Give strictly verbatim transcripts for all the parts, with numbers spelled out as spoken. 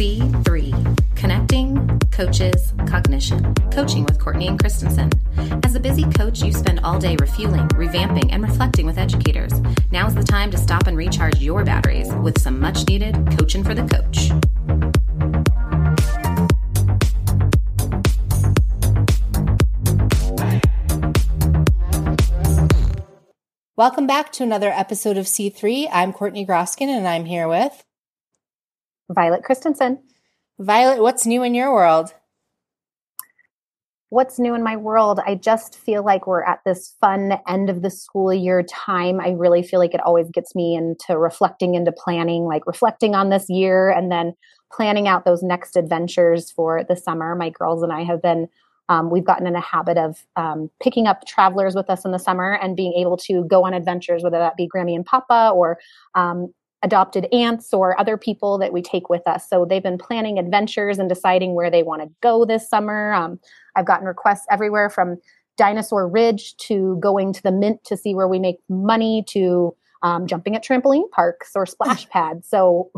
C three, Connecting Coaches Cognition, Coaching with Courtney and Christensen. As a busy coach, you spend all day refueling, revamping, and reflecting with educators. Now's the time to stop and recharge your batteries with some much-needed coaching for the coach. Welcome back to another episode of C three. I'm Courtney Groskin, and I'm here with Violet Christensen. Violet, what's new in your world? What's new in my world? I just feel like we're at this fun end of the school year time. I really feel like it always gets me into reflecting, into planning, like reflecting on this year and then planning out those next adventures for the summer. My girls and I have been Um, we've gotten in a habit of um, picking up travelers with us in the summer and being able to go on adventures, whether that be Grammy and Papa or um, adopted aunts or other people that we take with us. So they've been planning adventures and deciding where they want to go this summer. Um, I've gotten requests everywhere from Dinosaur Ridge to going to the Mint to see where we make money to um, jumping at trampoline parks or splash pads. So,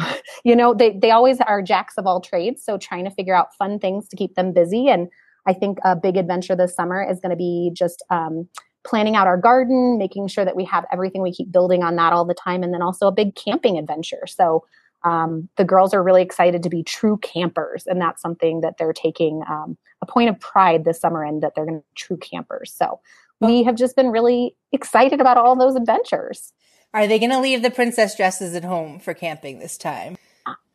you know, they, they always are jacks of all trades. So trying to figure out fun things to keep them busy, and I think a big adventure this summer is going to be just um, planning out our garden, making sure that we have everything. We keep building on that all the time. And then also a big camping adventure. So um, the girls are really excited to be true campers. And that's something that they're taking um, a point of pride this summer in, that they're going to be true campers. So we have just been really excited about all those adventures. Are they going to leave the princess dresses at home for camping this time?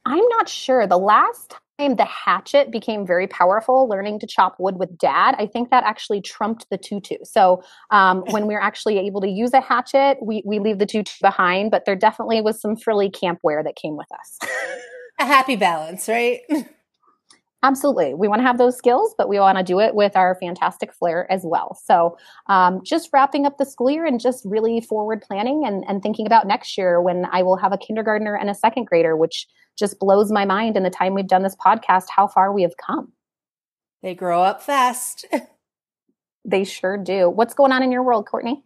I'm not sure. The last time the hatchet became very powerful, learning to chop wood with Dad, I think that actually trumped the tutu. So um, when we were actually able to use a hatchet, we, we leave the tutu behind, but there definitely was some frilly camp wear that came with us. A happy balance, right? Absolutely. We want to have those skills, but we want to do it with our fantastic flair as well. So um, just wrapping up the school year and just really forward planning and, and thinking about next year, when I will have a kindergartner and a second grader, which just blows my mind in the time we've done this podcast, how far we have come. They grow up fast. They sure do. What's going on in your world, Courtney?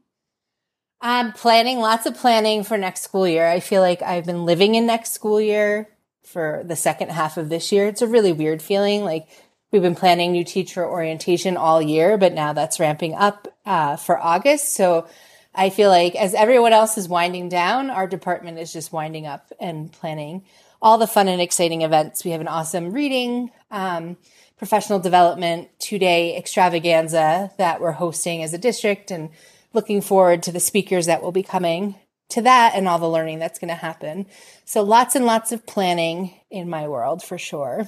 I'm planning, lots of planning for next school year. I feel like I've been living in next school year for the second half of this year. It's a really weird feeling. Like, we've been planning new teacher orientation all year, but now that's ramping up uh, for August. So I feel like as everyone else is winding down, our department is just winding up and planning all the fun and exciting events. We have an awesome reading, um, professional development, two-day extravaganza that we're hosting as a district, and looking forward to the speakers that will be coming to that and all the learning that's going to happen. So lots and lots of planning in my world for sure.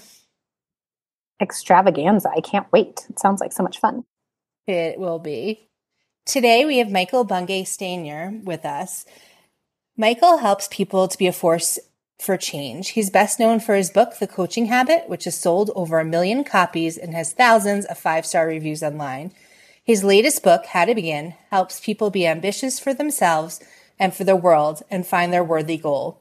Extravaganza. I can't wait. It sounds like so much fun. It will be. Today we have Michael Bungay Stanier with us. Michael helps people to be a force for change. He's best known for his book, The Coaching Habit, which has sold over a million copies and has thousands of five-star reviews online. His latest book, How to Begin, helps people be ambitious for themselves and for the world, and find their worthy goal,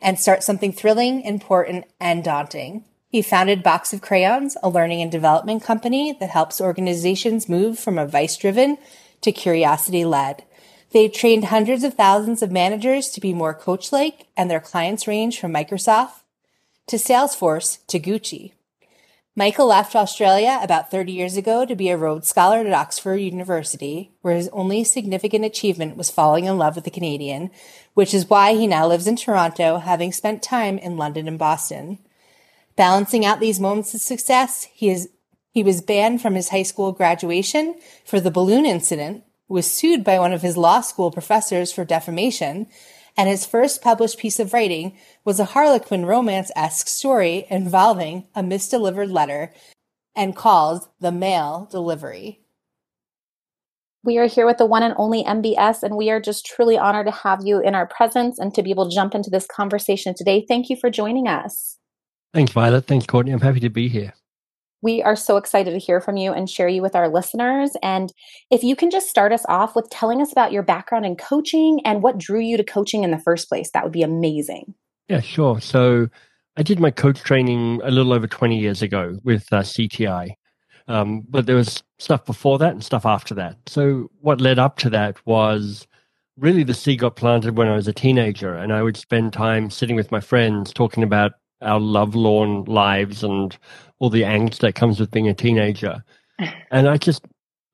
and start something thrilling, important, and daunting. He founded Box of Crayons, a learning and development company that helps organizations move from advice-driven to curiosity-led. They've trained hundreds of thousands of managers to be more coach-like, and their clients range from Microsoft to Salesforce to Gucci. Michael left Australia about thirty years ago to be a Rhodes Scholar at Oxford University, where his only significant achievement was falling in love with a Canadian, which is why he now lives in Toronto, having spent time in London and Boston. Balancing out these moments of success, he is he was banned from his high school graduation for the balloon incident, was sued by one of his law school professors for defamation, and his first published piece of writing was a Harlequin romance-esque story involving a misdelivered letter and called The Mail Delivery. We are here with the one and only M B S, and we are just truly honored to have you in our presence and to be able to jump into this conversation today. Thank you for joining us. Thanks, Violet. Thanks, Courtney. I'm happy to be here. We are so excited to hear from you and share you with our listeners. And if you can just start us off with telling us about your background in coaching and what drew you to coaching in the first place, that would be amazing. Yeah, sure. So I did my coach training a little over twenty years ago with uh, C T I, um, but there was stuff before that and stuff after that. So what led up to that was really the seed got planted when I was a teenager, and I would spend time sitting with my friends talking about our lovelorn lives and all the angst that comes with being a teenager. And I just,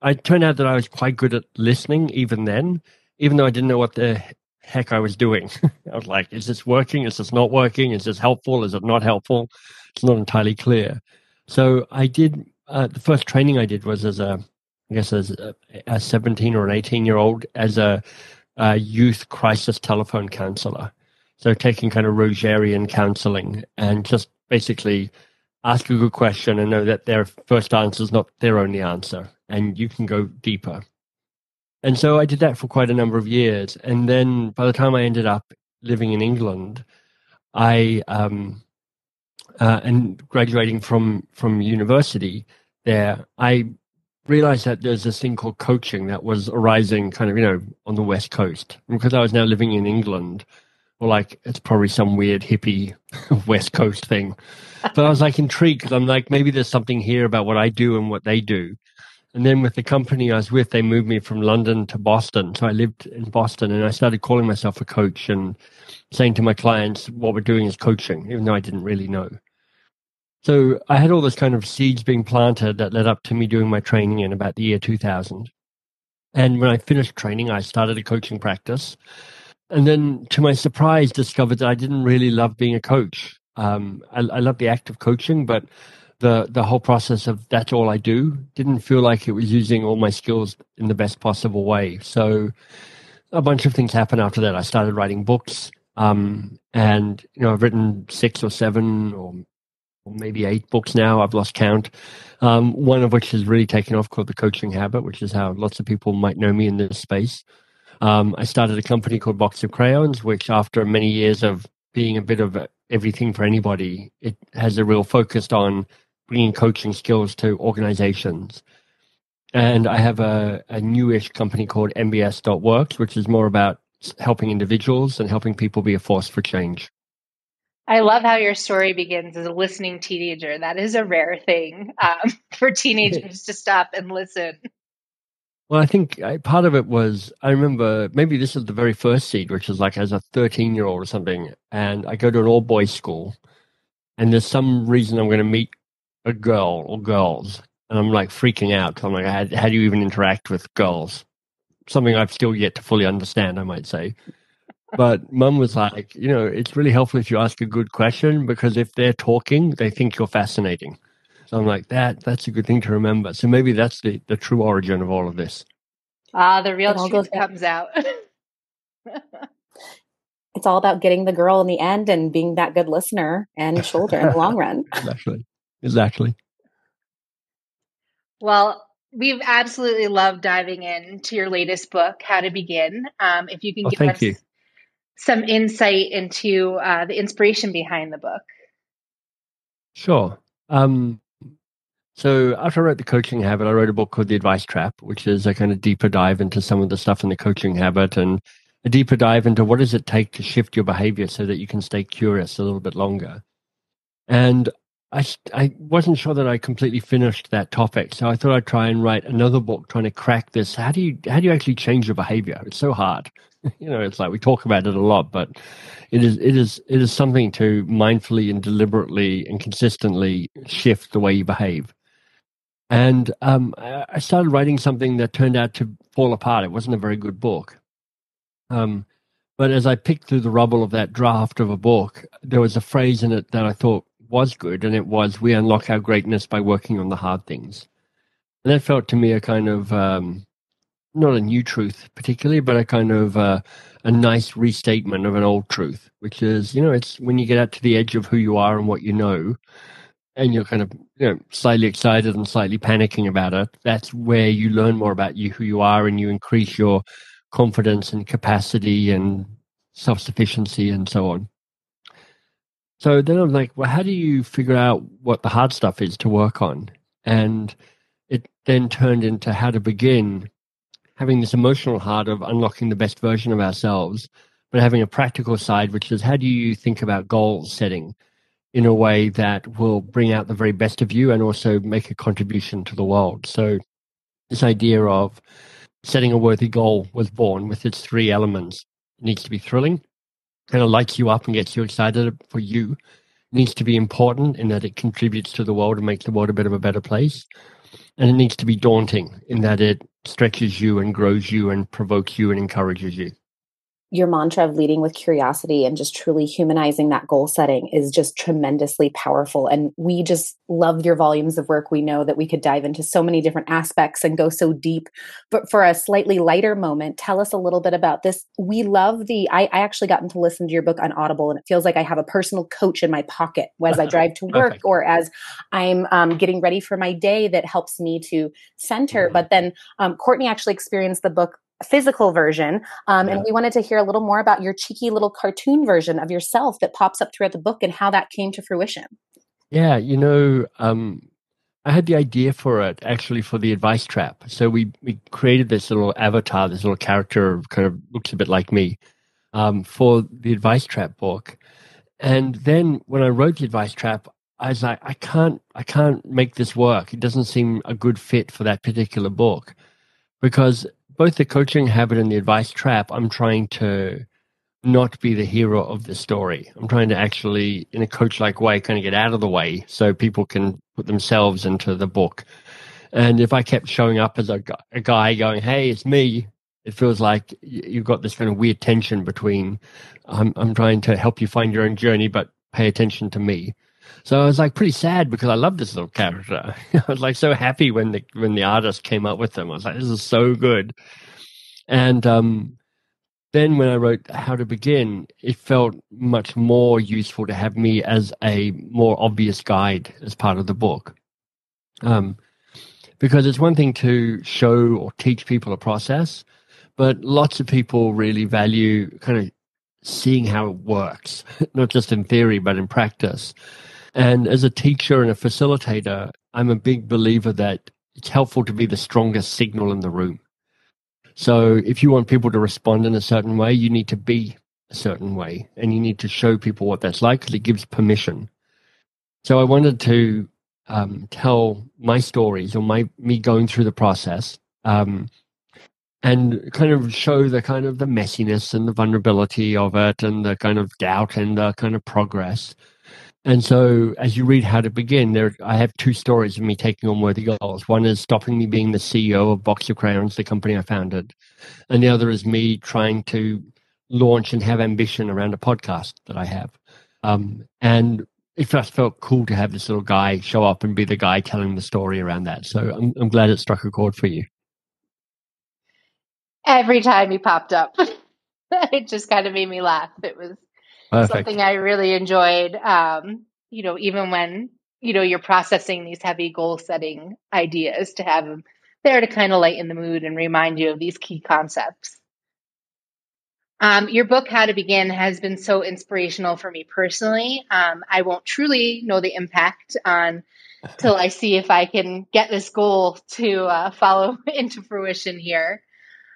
I turned out that I was quite good at listening even then, even though I didn't know what the heck I was doing. I was like, is this working? Is this not working? Is this helpful? Is it not helpful? It's not entirely clear. So I did, uh, the first training I did was as a, I guess as a, a seventeen or an eighteen year old, as a, a youth crisis telephone counselor. So taking kind of Rogerian counseling and just basically ask a good question and know that their first answer is not their only answer and you can go deeper. And so I did that for quite a number of years. And then by the time I ended up living in England, I um, uh, and graduating from, from university there, I realized that there's this thing called coaching that was arising kind of, you know, on the West Coast. And because I was now living in England, or like, it's probably some weird hippie West Coast thing. But I was like intrigued because I'm like, maybe there's something here about what I do and what they do. And then with the company I was with, they moved me from London to Boston. So I lived in Boston and I started calling myself a coach and saying to my clients, what we're doing is coaching, even though I didn't really know. So I had all this kind of seeds being planted that led up to me doing my training in about the year two thousand. And when I finished training, I started a coaching practice. And then, to my surprise, discovered that I didn't really love being a coach. Um, I, I love the act of coaching, but the the whole process of that's all I do didn't feel like it was using all my skills in the best possible way. So a bunch of things happened after that. I started writing books, um, and you know I've written six or seven or, or maybe eight books now. I've lost count. Um, one of which has really taken off, called The Coaching Habit, which is how lots of people might know me in this space. Um, I started a company called Box of Crayons, which after many years of being a bit of everything for anybody, it has a real focus on bringing coaching skills to organizations. And I have a, a newish company called M B S dot works, which is more about helping individuals and helping people be a force for change. I love how your story begins as a listening teenager. That is a rare thing um, for teenagers to stop and listen. Well, I think part of it was, I remember, maybe this is the very first seed, which is like as a thirteen-year-old or something, and I go to an all-boys school, and there's some reason I'm going to meet a girl or girls, and I'm like freaking out, because I'm like, how, how do you even interact with girls? Something I've still yet to fully understand, I might say. But Mum was like, you know, it's really helpful if you ask a good question, because if they're talking, they think you're fascinating. So I'm like, that, that's a good thing to remember. So maybe that's the, the true origin of all of this. Ah, the real truth comes out. It's all about getting the girl in the end and being that good listener and shoulder in the long run. Exactly. Exactly. Well, we've absolutely loved diving into your latest book, How to Begin. Um, if you can oh, give us you. some insight into uh, the inspiration behind the book. Sure. Um, So after I wrote The Coaching Habit, I wrote a book called The Advice Trap, which is a kind of deeper dive into some of the stuff in The Coaching Habit and a deeper dive into what does it take to shift your behavior so that you can stay curious a little bit longer. And I, I wasn't sure that I completely finished that topic. So I thought I'd try and write another book trying to crack this. How do you, how do you actually change your behavior? It's so hard. You know, it's like we talk about it a lot, but it is it is it is something to mindfully and deliberately and consistently shift the way you behave. And um, I started writing something that turned out to fall apart. It wasn't a very good book. Um, but as I picked through the rubble of that draft of a book, there was a phrase in it that I thought was good, and it was, we unlock our greatness by working on the hard things. And that felt to me a kind of, um, not a new truth particularly, but a kind of uh, a nice restatement of an old truth, which is, you know, it's when you get out to the edge of who you are and what you know, and you're kind of, you know, slightly excited and slightly panicking about it, that's where you learn more about you, who you are, and you increase your confidence and capacity and self-sufficiency and so on. So then I'm like, well, how do you figure out what the hard stuff is to work on? And it then turned into How to Begin, having this emotional heart of unlocking the best version of ourselves, but having a practical side, which is how do you think about goal setting in a way that will bring out the very best of you and also make a contribution to the world. So this idea of setting a worthy goal was born with its three elements. It needs to be thrilling, kind of lights you up and gets you excited for you. needs to be important in that it contributes to the world and makes the world a bit of a better place. And it needs to be daunting in that it stretches you and grows you and provokes you and encourages you. Your mantra of leading with curiosity and just truly humanizing that goal setting is just tremendously powerful. And we just love your volumes of work. We know that we could dive into so many different aspects and go so deep. But for a slightly lighter moment, tell us a little bit about this. We love the, I, I actually gotten to listen to your book on Audible, and it feels like I have a personal coach in my pocket as I drive to work okay. or as I'm um, getting ready for my day that helps me to center. Mm-hmm. But then um, Courtney actually experienced the book physical version. Um, yeah. And we wanted to hear a little more about your cheeky little cartoon version of yourself that pops up throughout the book and how that came to fruition. Yeah. You know, um, I had the idea for it actually for The Advice Trap. So we, we created this little avatar, this little character kind of looks a bit like me um, for The Advice Trap book. And then when I wrote The Advice Trap, I was like, I can't, I can't make this work. It doesn't seem a good fit for that particular book, because both The Coaching Habit and The Advice Trap, I'm trying to not be the hero of the story. I'm trying to actually, in a coach-like way, kind of get out of the way so people can put themselves into the book. And if I kept showing up as a, a guy going, hey, it's me, it feels like you've got this kind of weird tension between I'm, I'm trying to help you find your own journey, but pay attention to me. So I was like pretty sad because I love this little character. I was like so happy when the when the artist came up with them. I was like, this is so good. And um, then when I wrote How to Begin, it felt much more useful to have me as a more obvious guide as part of the book. Um, because it's one thing to show or teach people a process, but lots of people really value kind of seeing how it works, not just in theory, but in practice. And as a teacher and a facilitator, I'm a big believer that it's helpful to be the strongest signal in the room. So if you want people to respond in a certain way, you need to be a certain way, and you need to show people what that's like because it gives permission. So I wanted to um, tell my stories or my me going through the process um, and kind of show the kind of the messiness and the vulnerability of it and the kind of doubt and the kind of progress. And so as you read How to Begin, there I have two stories of me taking on worthy goals. One is stopping me being the C E O of Box of Crayons, the company I founded. And the other is me trying to launch and have ambition around a podcast that I have. Um, and it just felt cool to have this little guy show up and be the guy telling the story around that. So I'm, I'm glad it struck a chord for you. Every time he popped up, it just kind of made me laugh. It was Perfect. Something I really enjoyed, um, you know, even when, you know, you're processing these heavy goal setting ideas, to have them there to kind of lighten the mood and remind you of these key concepts. Um, your book, How to Begin, has been so inspirational for me personally. Um, I won't truly know the impact on till I see if I can get this goal to uh, follow into fruition here.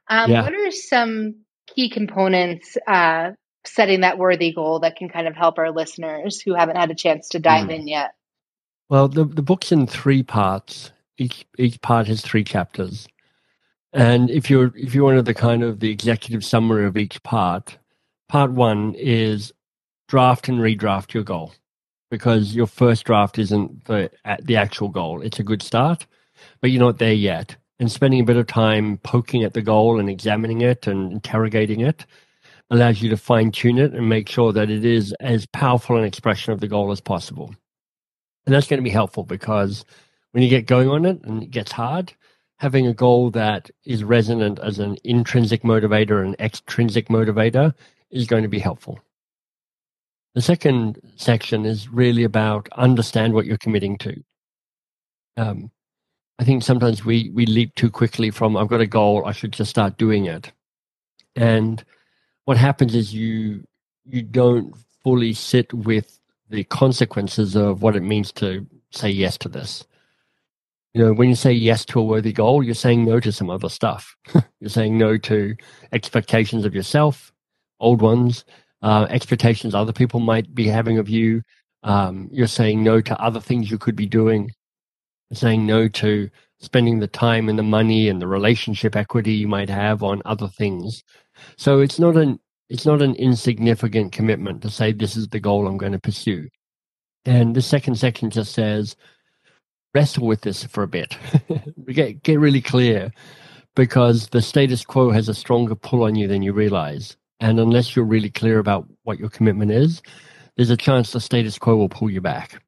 Um, yeah. What are some key components uh, setting that worthy goal that can kind of help our listeners who haven't had a chance to dive mm. in yet? Well, the, the book's in three parts. Each each part has three chapters, and if you're if you wanted the kind of the executive summary of each part, part one is draft and redraft your goal, because your first draft isn't the the actual goal. It's a good start, but you're not there yet. And spending a bit of time poking at the goal and examining it and interrogating it allows you to fine-tune it and make sure that it is as powerful an expression of the goal as possible. And that's going to be helpful because when you get going on it and it gets hard, having a goal that is resonant as an intrinsic motivator and extrinsic motivator is going to be helpful. The second section is really about understand what you're committing to. Um, I think sometimes we we leap too quickly from, I've got a goal, I should just start doing it. And what happens is you you don't fully sit with the consequences of what it means to say yes to this. You know, when you say yes to a worthy goal, you're saying no to some other stuff. You're saying no to expectations of yourself, old ones, uh, expectations other people might be having of you. Um, you're saying no to other things you could be doing. Saying no to spending the time and the money and the relationship equity you might have on other things. So it's not an it's not an insignificant commitment to say this is the goal I'm going to pursue. And the second section just says, wrestle with this for a bit. get, get really clear, because the status quo has a stronger pull on you than you realize. And unless you're really clear about what your commitment is, there's a chance the status quo will pull you back.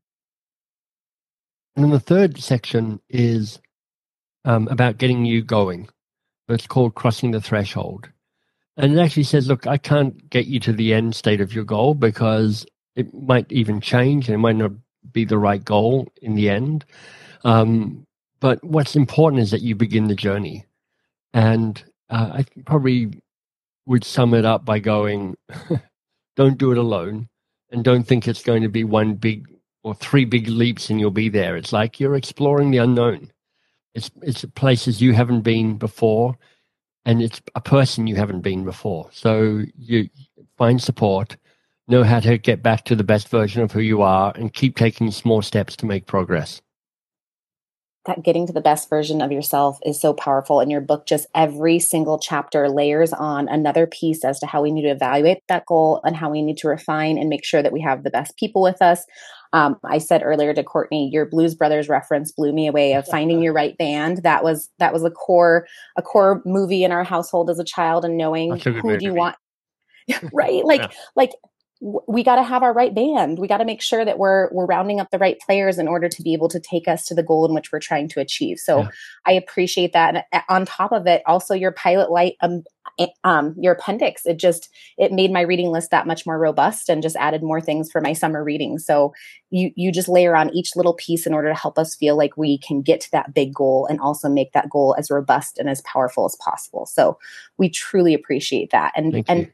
And then the third section is um, about getting you going. It's called crossing the threshold. And it actually says, look, I can't get you to the end state of your goal because it might even change and it might not be the right goal in the end. Um, but what's important is that you begin the journey. And uh, I probably would sum it up by going, don't do it alone, and don't think it's going to be one big or three big leaps and you'll be there. It's like you're exploring the unknown. It's it's places you haven't been before, and it's a person you haven't been before. So you find support, know how to get back to the best version of who you are, and keep taking small steps to make progress. That getting to the best version of yourself is so powerful. And your book, just every single chapter layers on another piece as to how we need to evaluate that goal and how we need to refine and make sure that we have the best people with us. Um, I said earlier to Courtney, your Blues Brothers reference blew me away of finding your right band. That was that was a core a core movie in our household as a child, and knowing who do you want, right? Like yeah. like we got to have our right band. We got to make sure that we're we're rounding up the right players in order to be able to take us to the goal in which we're trying to achieve. So yeah. I appreciate that. And on top of it, also your pilot light. Um, Um, your appendix, it just, it made my reading list that much more robust and just added more things for my summer reading. So you, you just layer on each little piece in order to help us feel like we can get to that big goal and also make that goal as robust and as powerful as possible. So we truly appreciate that. And, Thank and you.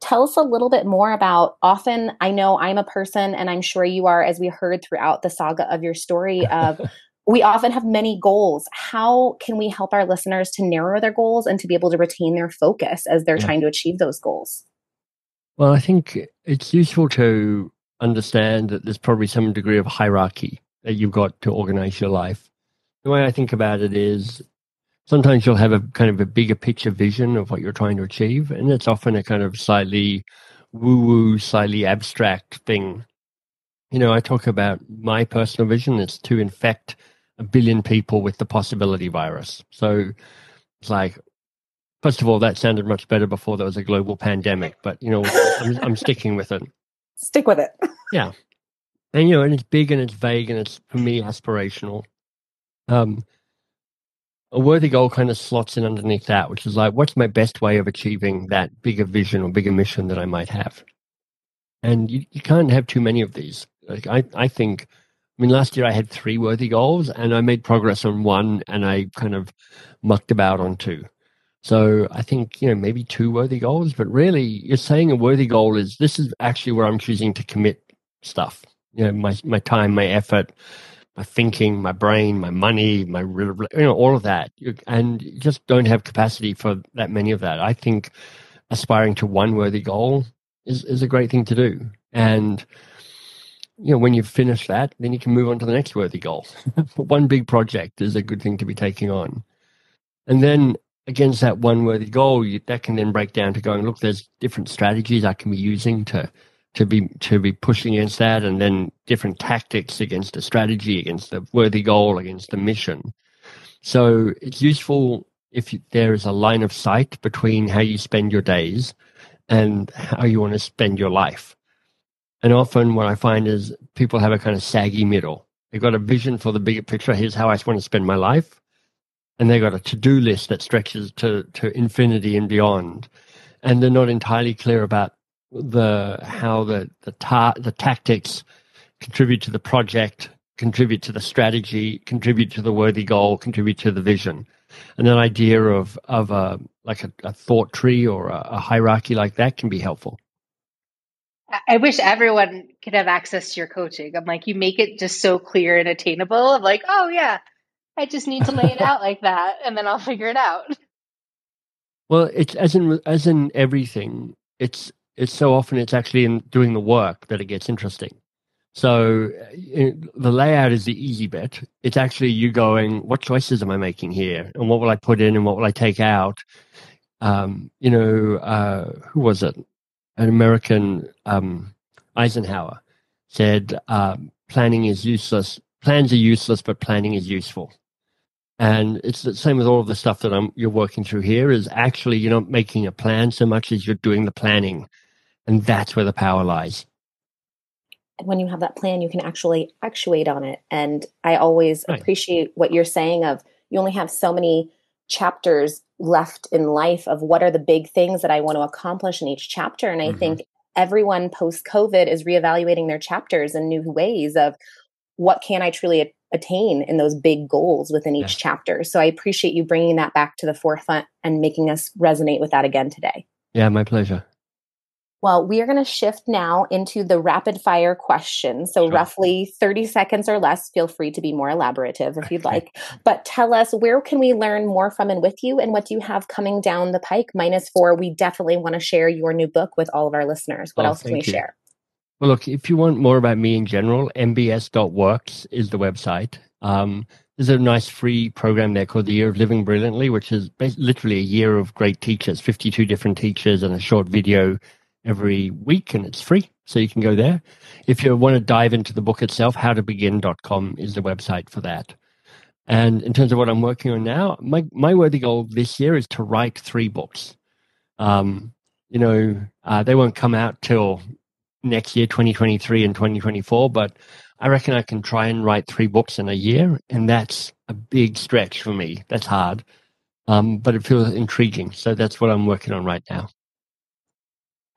Tell us a little bit more about, often, I know I'm a person, and I'm sure you are, as we heard throughout the saga of your story of, we often have many goals. How can we help our listeners to narrow their goals and to be able to retain their focus as they're yeah. trying to achieve those goals? Well, I think it's useful to understand that there's probably some degree of hierarchy that you've got to organize your life. The way I think about it is sometimes you'll have a kind of a bigger picture vision of what you're trying to achieve, and it's often a kind of slightly woo-woo, slightly abstract thing. You know, I talk about my personal vision. It's to infect a billion people with the possibility virus. So it's like, first of all, that sounded much better before there was a global pandemic, but you know, I'm, I'm sticking with it. Stick with it. Yeah. And you know, and it's big and it's vague and it's, for me, aspirational. Um, a worthy goal kind of slots in underneath that, which is like, what's my best way of achieving that bigger vision or bigger mission that I might have? And you, you can't have too many of these. Like I, I think, I mean, last year I had three worthy goals and I made progress on one and I kind of mucked about on two. So I think, you know, maybe two worthy goals, but really you're saying a worthy goal is this is actually where I'm choosing to commit stuff. You know, my, my time, my effort, my thinking, my brain, my money, my, you know, all of that. And you just don't have capacity for that many of that. I think aspiring to one worthy goal is, is a great thing to do. And you know, when you've finished that, then you can move on to the next worthy goal. One big project is a good thing to be taking on. And then against that one worthy goal, you, that can then break down to going, look, there's different strategies I can be using to to be to be pushing against that, and then different tactics against the strategy, against the worthy goal, against the mission. So it's useful if you, there is a line of sight between how you spend your days and how you want to spend your life. And often what I find is people have a kind of saggy middle. They've got a vision for the bigger picture. Here's how I want to spend my life. And they've got a to-do list that stretches to, to infinity and beyond. And they're not entirely clear about the how the the, ta- the tactics contribute to the project, contribute to the strategy, contribute to the worthy goal, contribute to the vision. And that idea of, of a, like a, a thought tree or a, a hierarchy like that can be helpful. I wish everyone could have access to your coaching. I'm like, you make it just so clear and attainable. I'm like, oh yeah, I just need to lay it out like that, and then I'll figure it out. Well, it's as in as in everything. It's it's so often it's actually in doing the work that it gets interesting. So it, the layout is the easy bit. It's actually you going, what choices am I making here, and what will I put in, and what will I take out? Um, you know, uh, who was it? An American um, Eisenhower said, um, planning is useless. Plans are useless, but planning is useful. And it's the same with all of the stuff that I'm, you're working through here is actually you're not making a plan so much as you're doing the planning. And that's where the power lies. When you have that plan, you can actually actuate on it. And I always right. appreciate what you're saying of you only have so many chapters left in life of what are the big things that I want to accomplish in each chapter. And I mm-hmm. think everyone post-COVID is reevaluating their chapters in new ways of what can I truly attain in those big goals within each yeah. chapter. So I appreciate you bringing that back to the forefront and making us resonate with that again today. Yeah, my pleasure. Well, we are going to shift now into the rapid fire questions. So sure. roughly thirty seconds or less, feel free to be more elaborative if you'd like, but tell us where can we learn more from and with you and what do you have coming down the pike? Minus four, we definitely want to share your new book with all of our listeners. What oh, else can we you. share? Well, look, if you want more about me in general, M B S dot works is the website. Um, there's a nice free program there called The Year of Living Brilliantly, which is basically literally a year of great teachers, fifty-two different teachers and a short video every week, and it's free, so you can go there. If you want to dive into the book itself, how to begin dot com is the website for that. And in terms of what I'm working on now, my, my worthy goal this year is to write three books. Um, you know, uh, they won't come out till next year, twenty twenty-three and twenty twenty-four, but I reckon I can try and write three books in a year, and that's a big stretch for me. That's hard, um, but it feels intriguing, so that's what I'm working on right now.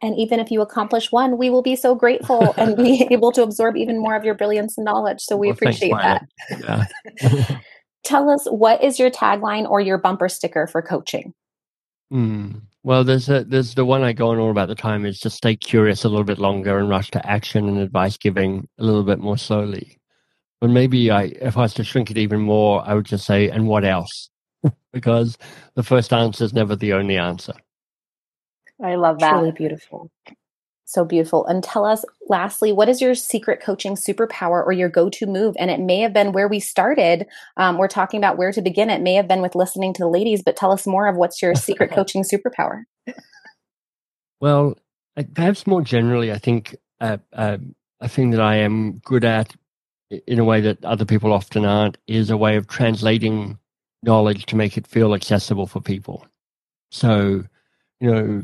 And even if you accomplish one, we will be so grateful and be able to absorb even more of your brilliance and knowledge. So we well, appreciate thanks, that. Yeah. Tell us, what is your tagline or your bumper sticker for coaching? Mm. Well, there's a, there's the one I go on all about the time is just stay curious a little bit longer and rush to action and advice giving a little bit more slowly. But maybe I, if I was to shrink it even more, I would just say, and what else? Because the first answer is never the only answer. I love that. Truly beautiful. So beautiful. And tell us, lastly, what is your secret coaching superpower or your go-to move? And it may have been where we started. Um, we're talking about where to begin. It may have been with listening to the ladies, but tell us more of what's your secret coaching superpower. Well, I, perhaps more generally, I think uh, uh, a thing that I am good at in a way that other people often aren't is a way of translating knowledge to make it feel accessible for people. So, you know,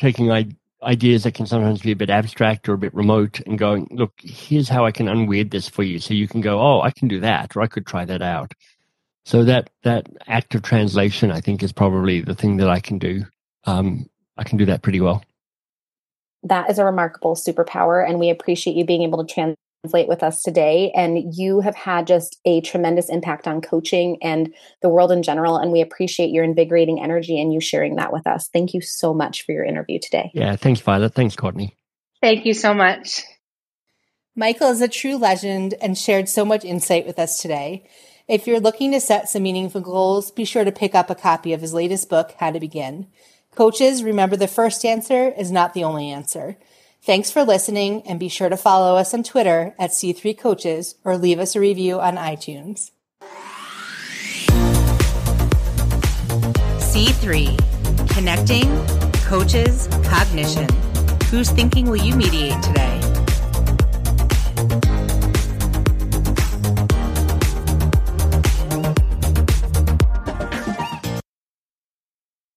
taking I- ideas that can sometimes be a bit abstract or a bit remote and going, look, here's how I can unweird this for you. So you can go, oh, I can do that, or I could try that out. So that that act of translation, I think, is probably the thing that I can do. Um, I can do that pretty well. That is a remarkable superpower, and we appreciate you being able to translate with us today. And you have had just a tremendous impact on coaching and the world in general. And we appreciate your invigorating energy and you sharing that with us. Thank you so much for your interview today. Yeah. Thanks, Violet. Thanks, Courtney. Thank you so much. Michael is a true legend and shared so much insight with us today. If you're looking to set some meaningful goals, be sure to pick up a copy of his latest book, How to Begin. Coaches, remember the first answer is not the only answer. Thanks for listening, and be sure to follow us on Twitter at C three Coaches or leave us a review on iTunes. C three, connecting, coaches, cognition. Whose thinking will you mediate today?